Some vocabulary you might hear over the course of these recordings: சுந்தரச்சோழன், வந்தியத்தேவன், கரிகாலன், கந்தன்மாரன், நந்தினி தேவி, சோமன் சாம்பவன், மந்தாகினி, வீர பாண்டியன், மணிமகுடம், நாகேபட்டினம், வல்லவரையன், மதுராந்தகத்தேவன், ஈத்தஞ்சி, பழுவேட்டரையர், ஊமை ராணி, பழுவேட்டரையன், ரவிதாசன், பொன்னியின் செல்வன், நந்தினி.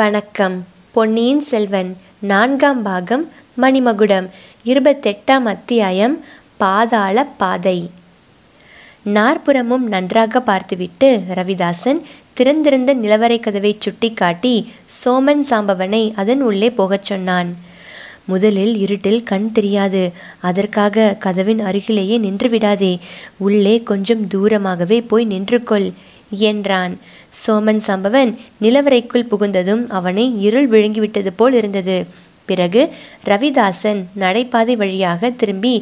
வணக்கம். பொன்னியின் செல்வன் 4ஆம் பாகம், மணிமகுடம், 28ஆம் அத்தியாயம், பாதாள பாதை. நாற்புறமும் நன்றாக பார்த்துவிட்டு ரவிதாசன் திறந்திருந்த நிலவரை கதவை சுட்டி காட்டி சோமன் சாம்பவனை அதன் உள்ளே போகச் சொன்னான். முதலில் இருட்டில் கண் தெரியாது, அதற்காக கதவின் அருகிலேயே நின்று விடாதே, உள்ளே கொஞ்சம் தூரமாகவே போய் நின்று கொள் என்றான். சோமன் சாம்பவன் நிலவரைக்குள் புகுந்ததும் அவனை இருள் விழுங்கிவிட்டது போல் இருந்தது. பிறகு ரவிதாசன் நடைபாதை வழியாக திரும்பி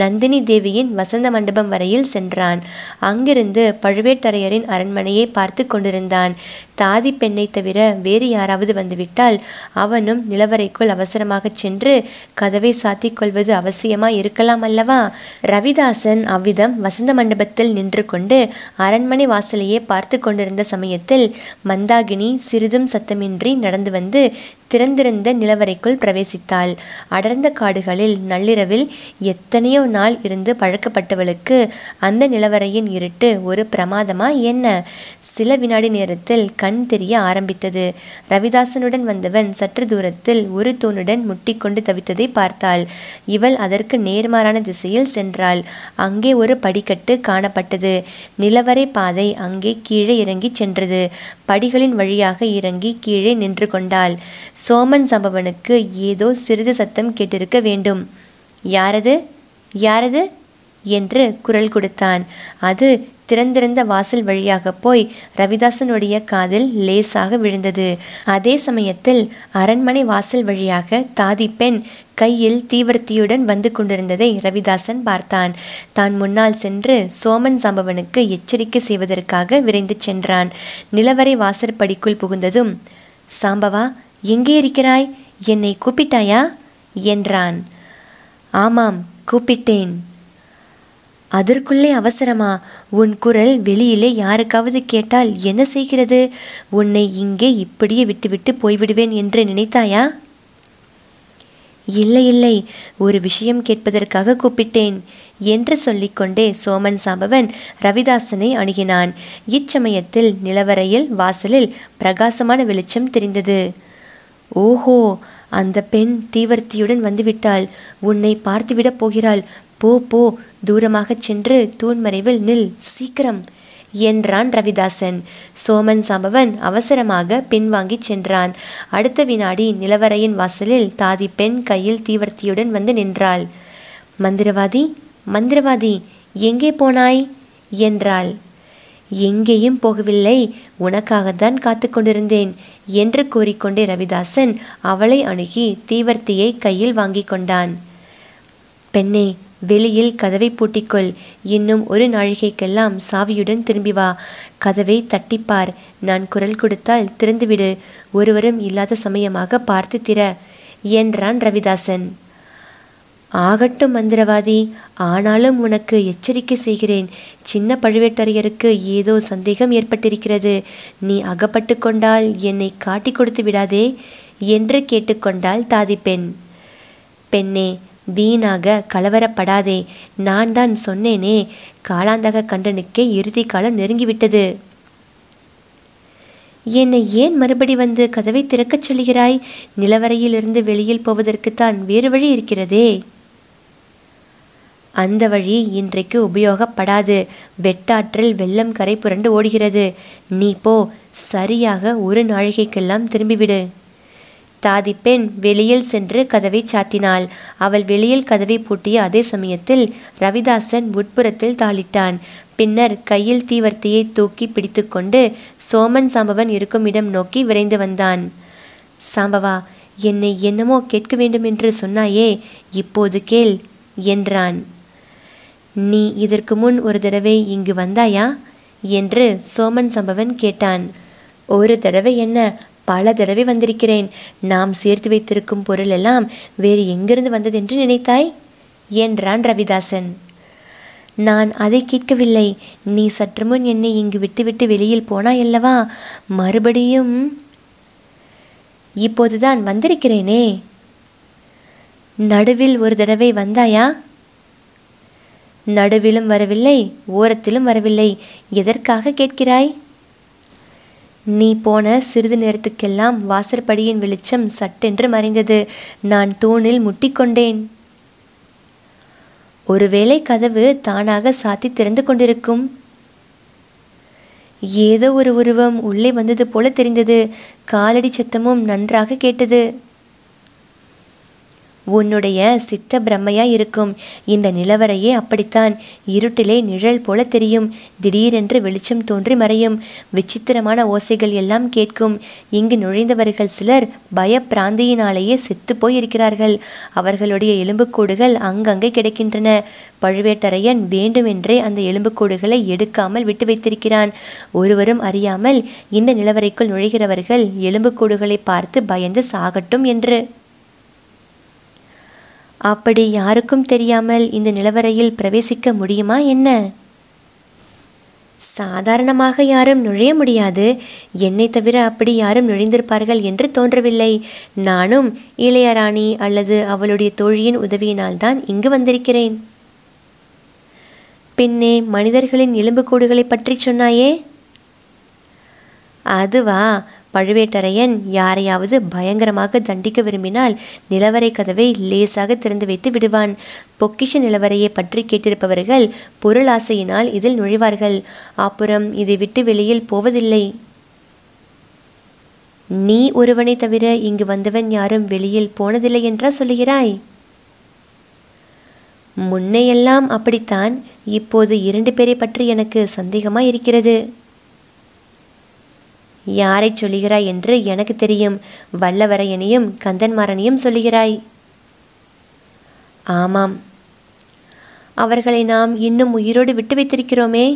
நந்தினி தேவியின் வசந்த மண்டபம் வரையில் சென்றான். அங்கிருந்து பழுவேட்டரையரின் அரண்மனையை பார்த்து கொண்டிருந்தான். தாதி பெண்ணை தவிர வேறு யாராவது வந்துவிட்டால் அவனும் நிலவரைக்குள் அவசரமாகச் சென்று கதவை சாத்திக் கொள்வது அவசியமாய் இருக்கலாம் அல்லவா? ரவிதாசன் அவ்விதம் வசந்த மண்டபத்தில் நின்று கொண்டு அரண்மனை வாசலையே பார்த்து கொண்டிருந்த சமயத்தில் மந்தாகினி சிறிதும் சத்தமின்றி நடந்து வந்து திறந்திருந்த நிலவரைக்குள் பிரவேசித்தாள். அடர்ந்த காடுகளில் நள்ளிரவில் எத்தனையோ நாள் இருந்து பழக்கப்பட்டவளுக்கு அந்த நிலவரையின் இருட்டு ஒரு பிரமாதமா என்ன? சில வினாடி நேரத்தில் கண் தெரிய ஆரம்பித்தது. ரவிதாசனுடன் வந்தவன் சற்று தூரத்தில் ஒரு தூணுடன் முட்டிக்கொண்டு தவித்ததை பார்த்தாள். இவள் அதற்கு நேர்மாறான திசையில் சென்றாள். அங்கே ஒரு படிக்கட்டு காணப்பட்டது. நிலவரை பாதை அங்கே கீழே இறங்கி சென்றது. படிகளின் வழியாக இறங்கி கீழே நின்று கொண்டாள். சோமன் சாம்பவனுக்கு ஏதோ சிறிது சத்தம் கேட்டிருக்க வேண்டும். யாரது யாரது என்று குரல் கொடுத்தான். அது திறந்திருந்த வாசல் வழியாக போய் ரவிதாசனுடைய காதில் லேசாக விழுந்தது. அதே சமயத்தில் அரண்மனை வாசல் வழியாக தாதி பெண் கையில் தீவர்த்தியுடன் வந்து கொண்டிருந்ததை ரவிதாசன் பார்த்தான். தான் முன்னால் சென்று சோமன் சாம்பவனுக்கு எச்சரிக்கை செய்வதற்காக விரைந்து சென்றான். நிலவரை வாசற்படிக்குள் புகுந்ததும், சாம்பவா, எங்கே இருக்கிறாய்? என்னை கூப்பிட்டாயா என்றான். ஆமாம், கூப்பிட்டேன். அதற்குள்ளே அவசரமா? உன் குரல் வெளியிலே யாருக்காவது கேட்டால் என்ன செய்கிறது? உன்னை இங்கே இப்படியே விட்டுவிட்டு போய்விடுவேன் என்று நினைத்தாயா? இல்லை இல்லை, ஒரு விஷயம் கேட்பதற்காக கூப்பிட்டேன் என்று சொல்லிக்கொண்டே சோமன் சாம்பவன் ரவிதாசனை அணுகினான். இச்சமயத்தில் நிலவரையில் வாசலில் பிரகாசமான வெளிச்சம் தெரிந்தது. ஓஹோ, அந்த பெண் தீவர்த்தியுடன் வந்துவிட்டாள். உன்னை பார்த்துவிடப் போகிறாள். போ போ, தூரமாகச் சென்று தூண்மறைவில் நில், சீக்கிரம் என்றான் ரவிதாசன். சோமன் சாம்பவன் அவசரமாக பின்வாங்கி சென்றான். அடுத்த வினாடி நிலவரையின் வாசலில் தாதி பெண் கையில் தீவர்த்தியுடன் வந்து நின்றாள். மந்திரவாதி, மந்திரவாதி, எங்கே போனாய் என்றாள். எங்கேயும் போகவில்லை, உனக்காகத்தான் காத்து கொண்டிருந்தேன் என்று கூறிக்கொண்டே ரவிதாசன் அவளை அணுகி தீவர்த்தியை கையில் வாங்கி கொண்டான். பெண்ணே, வெளியில் கதவை பூட்டிக்கொள். இன்னும் ஒரு நாழிகைக்கெல்லாம் சாவியுடன் திரும்பி வா. கதவை தட்டிப்பார். நான் குரல் கொடுத்தால் திறந்துவிடு. ஒருவரும் இல்லாத சமயமாக பார்த்து திற என்றான் ரவிதாசன். ஆகட்டும் மந்திரவாதி, ஆனாலும் உனக்கு எச்சரிக்கை செய்கிறேன். சின்ன பழுவேட்டரையருக்கு ஏதோ சந்தேகம் ஏற்பட்டிருக்கிறது. நீ அகப்பட்டு கொண்டால் என்னை காட்டி கொடுத்து விடாதே என்று கேட்டுக்கொண்டாள் தாதி பெண். பெண்ணே, வீணாக கலவரப்படாதே. நான் தான் சொன்னேனே, காலாந்தக கண்டனுக்கே இறுதி காலம் நெருங்கிவிட்டது. என்னை ஏன் மறுபடி வந்து கதவை திறக்கச் சொல்கிறாய்? நிலவரையிலிருந்து வெளியில் போவதற்குத்தான் வேறு வழி இருக்கிறதே. அந்த வழி இன்றைக்கு உபயோகப்படாது. வெட்டாற்றில் வெள்ளம் கரை புரண்டு ஓடுகிறது. நீ போ. சரியாக ஒரு நாழிகைக்கெல்லாம் திரும்பிவிடு. தாதி பெண் வெளியில் சென்று கதவை சாத்தினாள். அவள் வெளியில் கதவை பூட்டிய அதே சமயத்தில் ரவிதாசன் உட்புறத்தில் தாளிட்டான். பின்னர் கையில் தீவர்த்தியை தூக்கி பிடித்து கொண்டு சோமன் சாம்பவன் இருக்கும் இடம் நோக்கி விரைந்து வந்தான். சாம்பவா, என்னை என்னமோ கேட்க வேண்டும் என்று சொன்னாயே, இப்போது கேள் என்றான். நீ இதற்கு முன் ஒரு தடவை இங்கு வந்தாயா என்று சோமன் சாம்பவன் கேட்டான். ஒரு தடவை என்ன, பல தடவை வந்திருக்கிறேன். நாம் சேர்த்து வைத்திருக்கும் பொருள் எல்லாம் வேறு எங்கிருந்து வந்ததென்று நினைத்தாய் என்றான் ரவிதாசன். நான் அதை கேட்கவில்லை. நீ சற்று முன் என்னை இங்கு விட்டுவிட்டு வெளியில் போனாய் அல்லவா, மறுபடியும் இப்போதுதான் வந்திருக்கிறேனே. நடுவில் ஒரு தடவை வந்தாயா? நடுவிலும் வரவில்லை, ஓரத்திலும் வரவில்லை. எதற்காக கேட்கிறாய்? நீ போன சிறிது நேரத்துக்கெல்லாம் வாசற்படியின் வெளிச்சம் சட்டென்று மறைந்தது. நான் தூணில் முட்டிக்கொண்டேன். ஒருவேளை கதவு தானாக சாத்தி திறந்து கொண்டிருக்கும். ஏதோ ஒரு உருவம் உள்ளே வந்தது போல தெரிந்தது. காலடி சத்தமும் நன்றாக கேட்டது. உன்னுடைய சித்த பிரம்மையாய் இருக்கும் இந்த நிலவரையே அப்படித்தான். இருட்டிலே நிழல் போல தெரியும், திடீரென்று வெளிச்சம் தோன்றி மறையும், விசித்திரமான ஓசைகள் எல்லாம் கேட்கும். இங்கு நுழைந்தவர்கள் சிலர் பயப்பிராந்தியினாலேயே செத்து போயிருக்கிறார்கள். அவர்களுடைய எலும்புக்கூடுகள் அங்கங்கே கிடைக்கின்றன. பழுவேட்டரையன் வேண்டுமென்றே அந்த எலும்புக்கூடுகளை எடுக்காமல் விட்டு வைத்திருக்கிறான். ஒருவரும் அறியாமல் இந்த நிலவரைக்குள் நுழைகிறவர்கள் எலும்புக்கூடுகளை பார்த்து பயந்து சாகட்டும் என்று. அப்படி யாருக்கும் தெரியாமல் இந்த நிலவரையில் பிரவேசிக்க முடியுமா என்ன? சாதாரணமாக யாரும் நுழைய முடியாது. என்னை தவிர அப்படி யாரும் நுழைந்திருப்பார்கள் என்று தோன்றவில்லை. நானும் இளையராணி அல்லது அவளுடைய தோழியின் உதவியினால் தான் இங்கு வந்திருக்கிறேன். பின்னே மனிதர்களின் எலும்புக்கூடுகளை பற்றி சொன்னாயே, அதுவா? பழுவேட்டரையன் யாரையாவது பயங்கரமாக தண்டிக்க விரும்பினால் நிலவரை கதவை லேசாக திறந்து வைத்து விடுவான். பொக்கிஷ நிலவரையை பற்றி கேட்டிருப்பவர்கள் பொருள் ஆசையினால் இதில் நுழைவார்கள். அப்புறம் இதை விட்டு வெளியில் போவதில்லை. நீ ஒருவனை தவிர இங்கு வந்தவன் யாரும் வெளியில் போனதில்லை என்றா சொல்லுகிறாய்? முன்னையெல்லாம் அப்படித்தான். இப்போது 2 பேரை பற்றி எனக்கு சந்தேகமாய் இருக்கிறது. யாரை சொல்லுகிறாய் என்று எனக்கு தெரியும். வல்லவரையனையும் கந்தன்மாரனையும் சொல்லுகிறாய். ஆமாம், அவர்களை நாம் இன்னும் உயிரோடு விட்டு வைத்திருக்கிறோமே.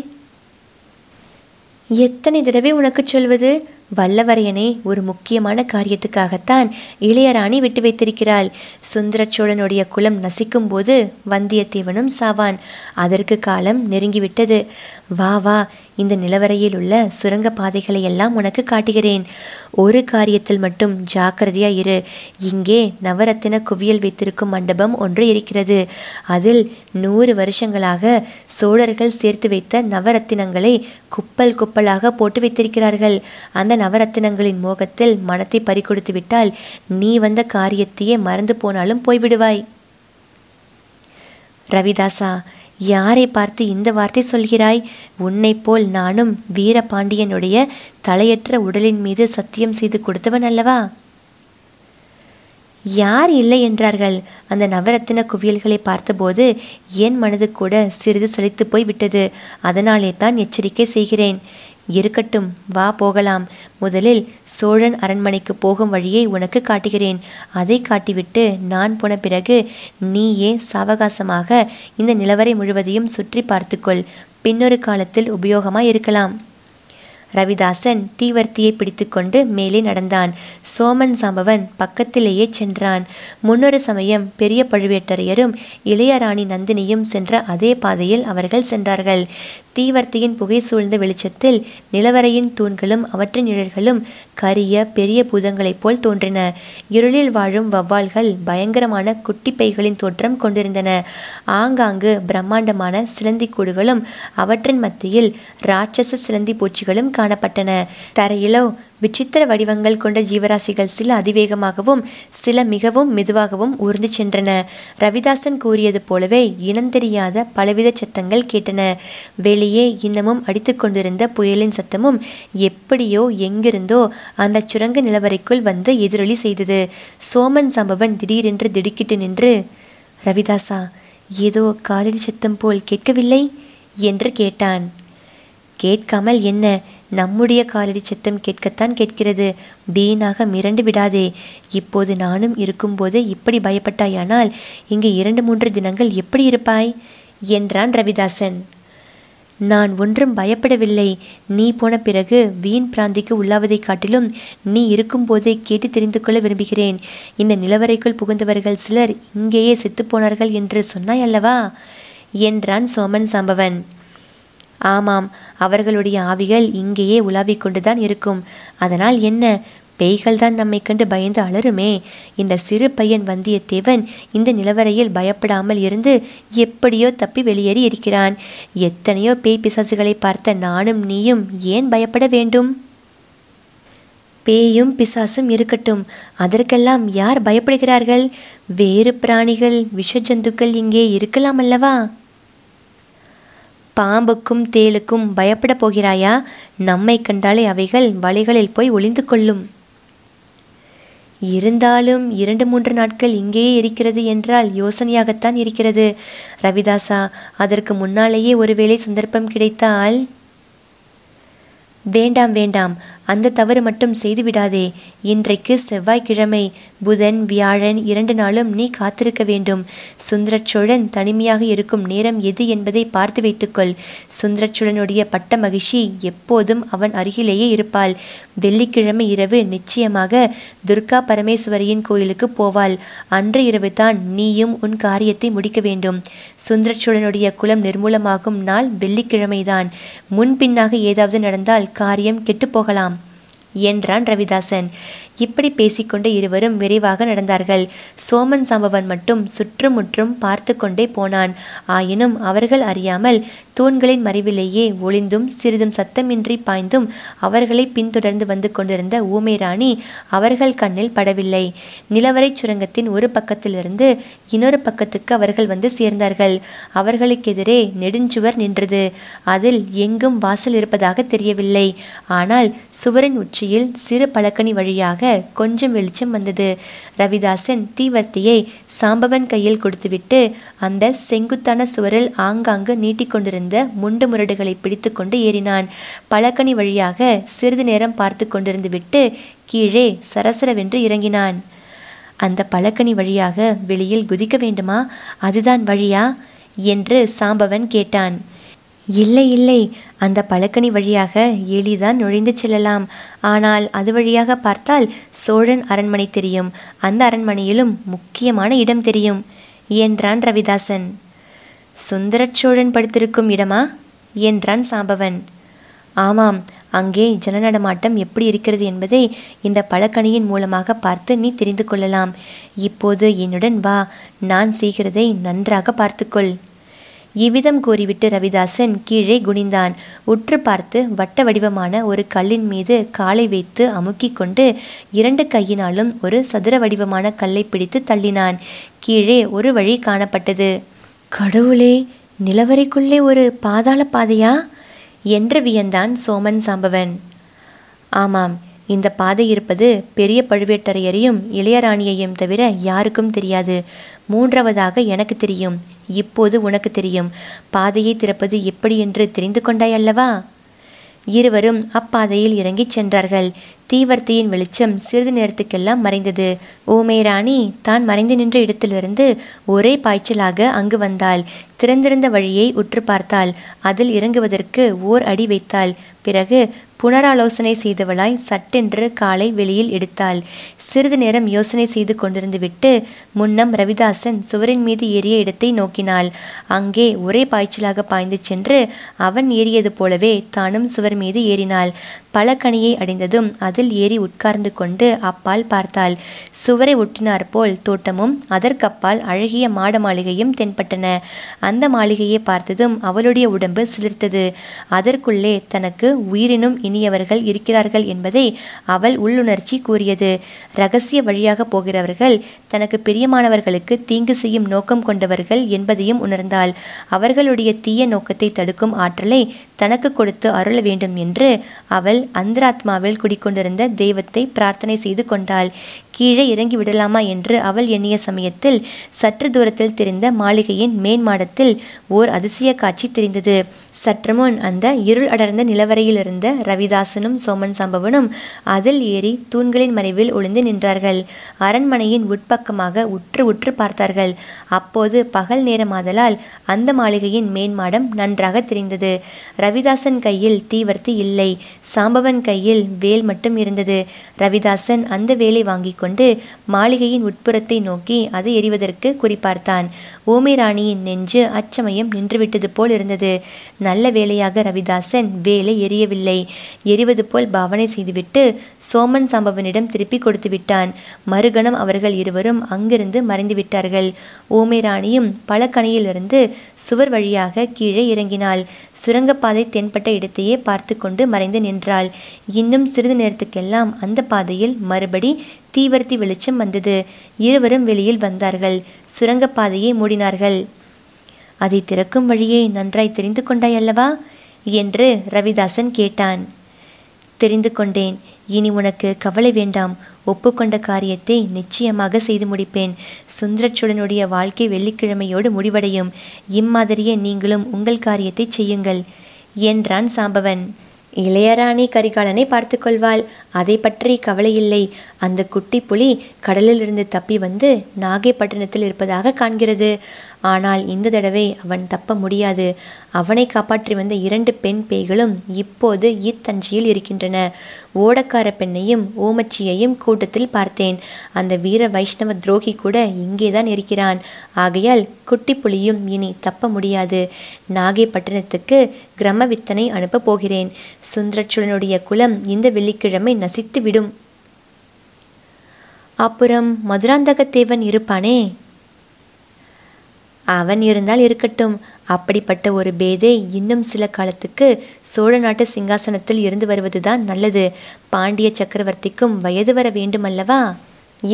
எத்தனை தடவை உனக்கு சொல்வது? வல்லவரையனை ஒரு முக்கியமான காரியத்துக்காகத்தான் இளையராணி விட்டு வைத்திருக்கிறாள். சுந்தரச்சோழனுடைய குலம் நசிக்கும் போது வந்தியத்தேவனும் சாவான். அதற்கு காலம் நெருங்கிவிட்டது. வா வா, இந்த நிலவரையில் உள்ள சுரங்க பாதைகளை எல்லாம் உனக்கு காட்டுகிறேன். ஒரு காரியத்தில் மட்டும் ஜாக்கிரதையாக இரு. இங்கே நவரத்தின குவியல் வைத்திருக்கும் மண்டபம் ஒன்று இருக்கிறது. அதில் 100 வருஷங்களாக சோழர்கள் சேர்த்து வைத்த நவரத்தினங்களை குப்பல் குப்பலாக போட்டு வைத்திருக்கிறார்கள். அந்த நவரத்தினங்களின் மோகத்தில் மனத்தை பறிகொடுத்து விட்டால் நீ வந்த காரியத்தையே மறந்து போனாலும் போய்விடுவாய். ரவிதாசா, யாரை பார்த்து இந்த வார்த்தை சொல்கிறாய்? உன்னை போல் நானும் வீர பாண்டியனுடைய தலையற்ற உடலின் மீது சத்தியம் செய்து கொடுத்தவன் அல்லவா? யார் இல்லை என்றார்கள்? அந்த நவரத்தின குவியல்களை பார்த்தபோது என் மனது கூட சிறிது சலித்து போய் விட்டது. அதனாலே தான் எச்சரிக்கை செய்கிறேன். இருக்கட்டும், வா போகலாம். முதலில் சோழன் அரண்மனைக்கு போகும் வழியை உனக்கு காட்டுகிறேன். அதை காட்டிவிட்டு நான் போன பிறகு நீயே சாவகாசமாக இந்த நிலவரை முழுவதையும் சுற்றி பார்த்துக்கொள். பின்னொரு காலத்தில் உபயோகமாய் இருக்கலாம். ரவிதாசன் தீவர்த்தியை பிடித்துக்கொண்டு மேலே நடந்தான். சோமன் சாம்பவன் பக்கத்திலேயே சென்றான். முன்னொரு சமயம் பெரிய பழுவேட்டரையரும் இளையராணி நந்தினியும் சென்ற அதே பாதையில் அவர்கள் சென்றார்கள். தீவர்த்தியின் புகை சூழ்ந்த வெளிச்சத்தில் நிலவரையின் தூண்களும் அவற்றின் நிழல்களும் கரிய பெரிய பூதங்களைப் போல் தோன்றின. இருளில் வாழும் வௌவால்கள் பயங்கரமான குட்டிப்பைகளின் தோற்றம் கொண்டிருந்தன. ஆங்காங்கு பிரம்மாண்டமான சிலந்தி கூடுகளும் அவற்றின் மத்தியில் இராட்சச சிலந்தி பூச்சிகளும் காணப்பட்டன. தரையிலோ விசித்திர வடிவங்கள் கொண்ட ஜீவராசிகள் சில அதிவேகமாகவும் சில மிகவும் மெதுவாகவும் ஊர்ந்து சென்றன. ரவிதாசன் கூறியது போலவே இனந்தெரியாத பலவித சத்தங்கள் கேட்டன. வெளியே இன்னமும் அடித்து கொண்டிருந்த புயலின் சத்தமும் எப்படியோ எங்கிருந்தோ அந்த சுரங்க நிலவரைக்குள் வந்து எதிரொலி செய்தது. சோமன் சாம்பவன் திடீரென்று திடுக்கிட்டு நின்று, ரவிதாசா, ஏதோ காலடி சத்தம் போல் கேட்கவில்லை என்று கேட்டான். கேட்காமல் என்ன, நம்முடைய காலடி சத்தம் கேட்கத்தான் கேட்கிறது. வீணாக மிரண்டு விடாதே. இப்போது நானும் இருக்கும்போது இப்படி பயப்பட்டாயானால் இங்கு 2-3 தினங்கள் எப்படி இருப்பாய் என்றான் ரவிதாசன். நான் ஒன்றும் பயப்படவில்லை. நீ போன பிறகு வீண் பிராந்திக்கு உள்ளாவதை காட்டிலும் நீ இருக்கும்போதே கேட்டு தெரிந்து கொள்ள விரும்புகிறேன். இந்த நிலவரைக்குள் புகுந்தவர்கள் சிலர் இங்கேயே செத்துப்போனார்கள் என்று சொன்னாய் அல்லவா என்றான் சோமன் சாம்பவன். ஆமாம், அவர்களுடைய ஆவிகள் இங்கேயே உலாவிக் கொண்டுதான் இருக்கும். அதனால் என்ன, பேய்கள்தான் நம்மை கண்டு பயந்து அலருமே. இந்த சிறு பையன் வந்தியத்தேவன் இந்த நிலவரையில் பயப்படாமல் இருந்து எப்படியோ தப்பி வெளியேறி இருக்கிறான். எத்தனையோ பேய் பிசாசுகளை பார்த்த நானும் நீயும் ஏன் பயப்பட வேண்டும்? பேயும் பிசாசும் இருக்கட்டும், அதற்கெல்லாம் யார் பயப்படுகிறார்கள்? வேறு பிராணிகள், விஷ ஜந்துக்கள் இங்கே இருக்கலாம் அல்லவா? பாம்புக்கும் தேளுக்கும் பயப்பட போகிறாயா? நம்மை கண்டாலே அவைகள் வலைகளில் போய் ஒளிந்து கொள்ளும். இருந்தாலும் 2-3 நாட்கள் இங்கேயே இருக்கிறது என்றால் யோசனையாகத்தான் இருக்கிறது ரவிதாசா. அதற்கு முன்னாலேயே ஒருவேளை சந்தர்ப்பம் கிடைத்தால்... வேண்டாம் வேண்டாம், அந்த தவறு மட்டும் செய்துவிடாதே. இன்றைக்கு செவ்வாய்க்கிழமை, புதன் வியாழன் 2 நாளும் நீ காத்திருக்க வேண்டும். சுந்தரச்சோழன் தனிமையாக இருக்கும் நேரம் எது என்பதை பார்த்து வைத்துக்கொள். சுந்தரச்சோழனுடைய பட்ட மகிழ்ச்சி எப்போதும் அவன் அருகிலேயே இருப்பாள். வெள்ளிக்கிழமை இரவு நிச்சயமாக துர்கா பரமேஸ்வரியின் கோயிலுக்கு போவாள். அன்று இரவு தான் நீயும் உன் காரியத்தை முடிக்க வேண்டும். சுந்தரச்சோழனுடைய குலம் நிர்மூலமாகும் நாள் வெள்ளிக்கிழமைதான். முன்பின்னாக ஏதாவது நடந்தால் காரியம் கெட்டு போகலாம் என்றான் ரவிதாசன். இப்படி பேசிக்கொண்டே இருவரும் விரைவாக நடந்தார்கள். சோமன் சாம்பவன் மட்டும் சுற்றுமுற்றும் பார்த்து கொண்டே போனான். ஆயினும் அவர்கள் அறியாமல் தூண்களின் மறைவிலேயே ஒளிந்தும் சிறிதும் சத்தமின்றி பாய்ந்தும் அவர்களை பின்தொடர்ந்து வந்து கொண்டிருந்த ஊமை ராணி அவர்கள் கண்ணில் படவில்லை. நிலவரை சுரங்கத்தின் ஒரு பக்கத்திலிருந்து இன்னொரு பக்கத்துக்கு அவர்கள் வந்து சேர்ந்தார்கள். அவர்களுக்கெதிரே நெடுஞ்சுவர் நின்றது. அதில் எங்கும் வாசல் இருப்பதாக தெரியவில்லை. ஆனால் சுவரின் உச்சியில் சிறு பலக்கணி வழியாக கொஞ்சம் வெளிச்சம் வந்தது. ரவிதாசன் தீவர்த்தியை சாம்பவன் கையில் கொடுத்துவிட்டு அந்த செங்குத்தான சுவரில் ஆங்காங்கு நீட்டிக்கொண்டிருந்த முண்டு முரடுகளை பிடித்து கொண்டு ஏறினான். பலகணி வழியாக சிறிது நேரம் பார்த்து கொண்டிருந்து விட்டு கீழே சரசரவென்று இறங்கினான். அந்த பலகணி வழியாக வெளியில் குதிக்க வேண்டுமா? அதுதான் வழியா என்று சாம்பவன் கேட்டான். இல்லை இல்லை, அந்த பலகணி வழியாக எளிதான் நுழைந்து செல்லலாம். ஆனால் அது வழியாக பார்த்தால் சோழன் அரண்மனை தெரியும். அந்த அரண்மனையிலும் முக்கியமான இடம் தெரியும் என்றான் ரவிதாசன். சுந்தரச்சோழன் படுத்திருக்கும் இடமா என்றான் சாம்பவன். ஆமாம், அங்கே ஜனநடமாட்டம் எப்படி இருக்கிறது என்பதை இந்த பலகணியின் மூலமாக பார்த்து நீ தெரிந்து கொள்ளலாம். இப்போது என்னுடன் வா, நான் செய்கிறதை நன்றாக பார்த்துக்கொள். இவ்விதம் கூறிவிட்டு ரவிதாசன் கீழே குனிந்தான். உற்று பார்த்து வட்ட வடிவமான ஒரு கல்லின் மீது காலை வைத்து அமுக்கிக் கொண்டு 2 கையினாலும் ஒரு சதுர வடிவமான கல்லை பிடித்து தள்ளினான். கீழே ஒரு வழி காணப்பட்டது. கடவுளே, நிலவரைக்குள்ளே ஒரு பாதாள பாதையா என்று வியந்தான் சோமன் சாம்பவன். ஆமாம், இந்த பாதை இருப்பது பெரிய பழுவேட்டரையரையும் இளையராணியையும் தவிர யாருக்கும் தெரியாது. 3ஆவதாக எனக்கு தெரியும், இப்போது உனக்கு தெரியும். பாதையை திறப்பது எப்படி என்று தெரிந்து கொண்டாய் அல்லவா? இருவரும் அப்பாதையில் இறங்கிச் சென்றார்கள். தீவர்த்தியின் வெளிச்சம் சிறிது நேரத்துக்கெல்லாம் மறைந்தது. ஊமை ராணி தான் மறைந்து நின்ற இடத்திலிருந்து ஒரே பாய்ச்சலாக அங்கு வந்தாள். திறந்திருந்த வழியை உற்று பார்த்தாள். அதில் இறங்குவதற்கு ஓர் அடி வைத்தாள். பிறகு புனராலோசனை செய்தவளாய் சட்டென்று காலை வெளியில் எடுத்தாள். சிறிது நேரம் யோசனை செய்து கொண்டிருந்து விட்டு முன்னம் ரவிதாசன் சுவரின் மீது ஏறிய இடத்தை நோக்கினாள். அங்கே ஒரே பாய்ச்சலாக பாய்ந்து சென்று அவன் ஏறியது போலவே தானும் சுவர் மீது ஏறினாள். பலகணியை அடைந்ததும் அதில் ஏறி உட்கார்ந்து கொண்டு அப்பால் பார்த்தாள். சுவரை ஒட்டினாற்போல் தோட்டமும் அதற்கப்பால் அழகிய மாட மாளிகையும் தென்பட்டன. அந்த மாளிகையை பார்த்ததும் அவளுடைய உடம்பு சிலிர்த்தது. அதற்குள்ளே தனக்கு உயிரினும் இனியவர்கள் இருக்கிறார்கள் என்பதை அவள் உள்ளுணர்ச்சி கூறியது. இரகசிய வழியாக போகிறவர்கள் தனக்கு பிரியமானவர்களுக்கு தீங்கு செய்யும் நோக்கம் கொண்டவர்கள் என்பதையும் உணர்ந்தாள். அவர்களுடைய தீய நோக்கத்தை தடுக்கும் ஆற்றலை தனக்கு கொடுத்து அருள வேண்டும் என்று அவள் அந்தராத்மாவில் குடிக்கொண்டிருந்த தெய்வத்தை பிரார்த்தனை செய்து கொண்டாள். கீழே இறங்கி விடலாமா என்று அவள் எண்ணிய சமயத்தில் சற்று தூரத்தில் தெரிந்த மாளிகையின் மேன்மாடத்தில் ஓர் அதிசய காட்சி தெரிந்தது. சற்றுமுன் அந்த இருள் அடர்ந்த நிலவரையிலிருந்த ரவிதாசனும் சோமன் சாம்பவனும் அதில் ஏறி தூண்களின் மறைவில் ஒளிந்து நின்றார்கள். அரண்மனையின் உட்பக்கமாக உற்று உற்று பார்த்தார்கள். அப்போது பகல் நேரமாதலால் அந்த மாளிகையின் மேன்மாடம் நன்றாக தெரிந்தது. ரவிதாசன் கையில் தீவர்த்தி இல்லை. சாம்பவன் கையில் வேல் மட்டும் இருந்தது. ரவிதாசன் அந்த வேலை வாங்கி கொண்டு மாளிகையின் உட்புறத்தை நோக்கி அதை எறிவதற்கு குறிப்பார்த்தான். ஊமை ராணியின் நெஞ்சு அச்சமயம் நின்றுவிட்டது போல் இருந்தது. நல்ல வேலையாக ரவிதாசன் வேலை எரியவில்லை. எரிவது போல் பாவனை செய்துவிட்டு சோமன் சாம்பவனிடம் திருப்பி கொடுத்து விட்டான். மறுகணம் அவர்கள் இருவரும் அங்கிருந்து மறைந்துவிட்டார்கள். ஊமை ராணியும் பலகணியிலிருந்து சுவர் வழியாக கீழே இறங்கினாள். சுரங்கப்பாதை பாதை தென்பட்ட இடத்தையே பார்த்து கொண்டு மறைந்து நின்றாள். இன்னும் சிறிது நேரத்துக்கெல்லாம் அந்த பாதையில் மறுபடி தீவர்த்தி வெளிச்சம் வந்தது. இருவரும் வெளியில் வந்தார்கள். சுரங்கப்பாதையை மூடினார்கள். அதை திறக்கும் வழியை நன்றாய் தெரிந்து கொண்டாய் அல்லவா என்று ரவிதாசன் கேட்டான். தெரிந்து கொண்டேன். இனி உனக்கு கவலை வேண்டாம். ஒப்புக்கொண்ட காரியத்தை நிச்சயமாக செய்து முடிப்பேன். சுந்தரச்சோழனுடைய வாழ்க்கை வெள்ளிக்கிழமையோடு முடிவடையும். இம்மாதிரியே நீங்களும் உங்கள் காரியத்தை செய்யுங்கள் என்றான் சாம்பவன். இளையராணி கரிகாலனை பார்த்து கொள்வாள். அதை பற்றி கவலையில்லை. அந்த குட்டி புலி கடலிலிருந்து தப்பி வந்து நாகேபட்டினத்தில் இருப்பதாக காண்கிறது. ஆனால் இந்த தடவை அவன் தப்ப முடியாது. அவனை காப்பாற்றி வந்த 2 பெண் பேய்களும் இப்போது ஈத்தஞ்சியில் இருக்கின்றன. ஓடக்கார பெண்ணையும் ஓமச்சியையும் கூட்டத்தில் பார்த்தேன். அந்த வீர வைஷ்ணவ துரோகி கூட இங்கேதான் இருக்கிறான். ஆகையால் குட்டி புலியும் இனி தப்ப முடியாது. நாகைப்பட்டினத்துக்கு கிரம வித்தனை அனுப்பப் போகிறேன். சுந்தரச்சோழனுடைய குலம் இந்த வெள்ளிக்கிழமை நசித்து விடும். அப்புறம் மதுராந்தகத்தேவன் இருப்பானே. அவன் இருந்தால் இருக்கட்டும். அப்படிப்பட்ட ஒரு பேதை இன்னும் சில காலத்துக்கு சோழ நாட்டு சிங்காசனத்தில் இருந்து வருவதுதான் நல்லது. பாண்டிய சக்கரவர்த்திக்கும் வயது வர வேண்டுமல்லவா?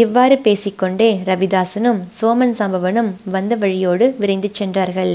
இவ்வாறு பேசிக்கொண்டே ரவிதாசனும் சோமன் சாம்பவனும் வந்த வழியோடு விரைந்து சென்றார்கள்.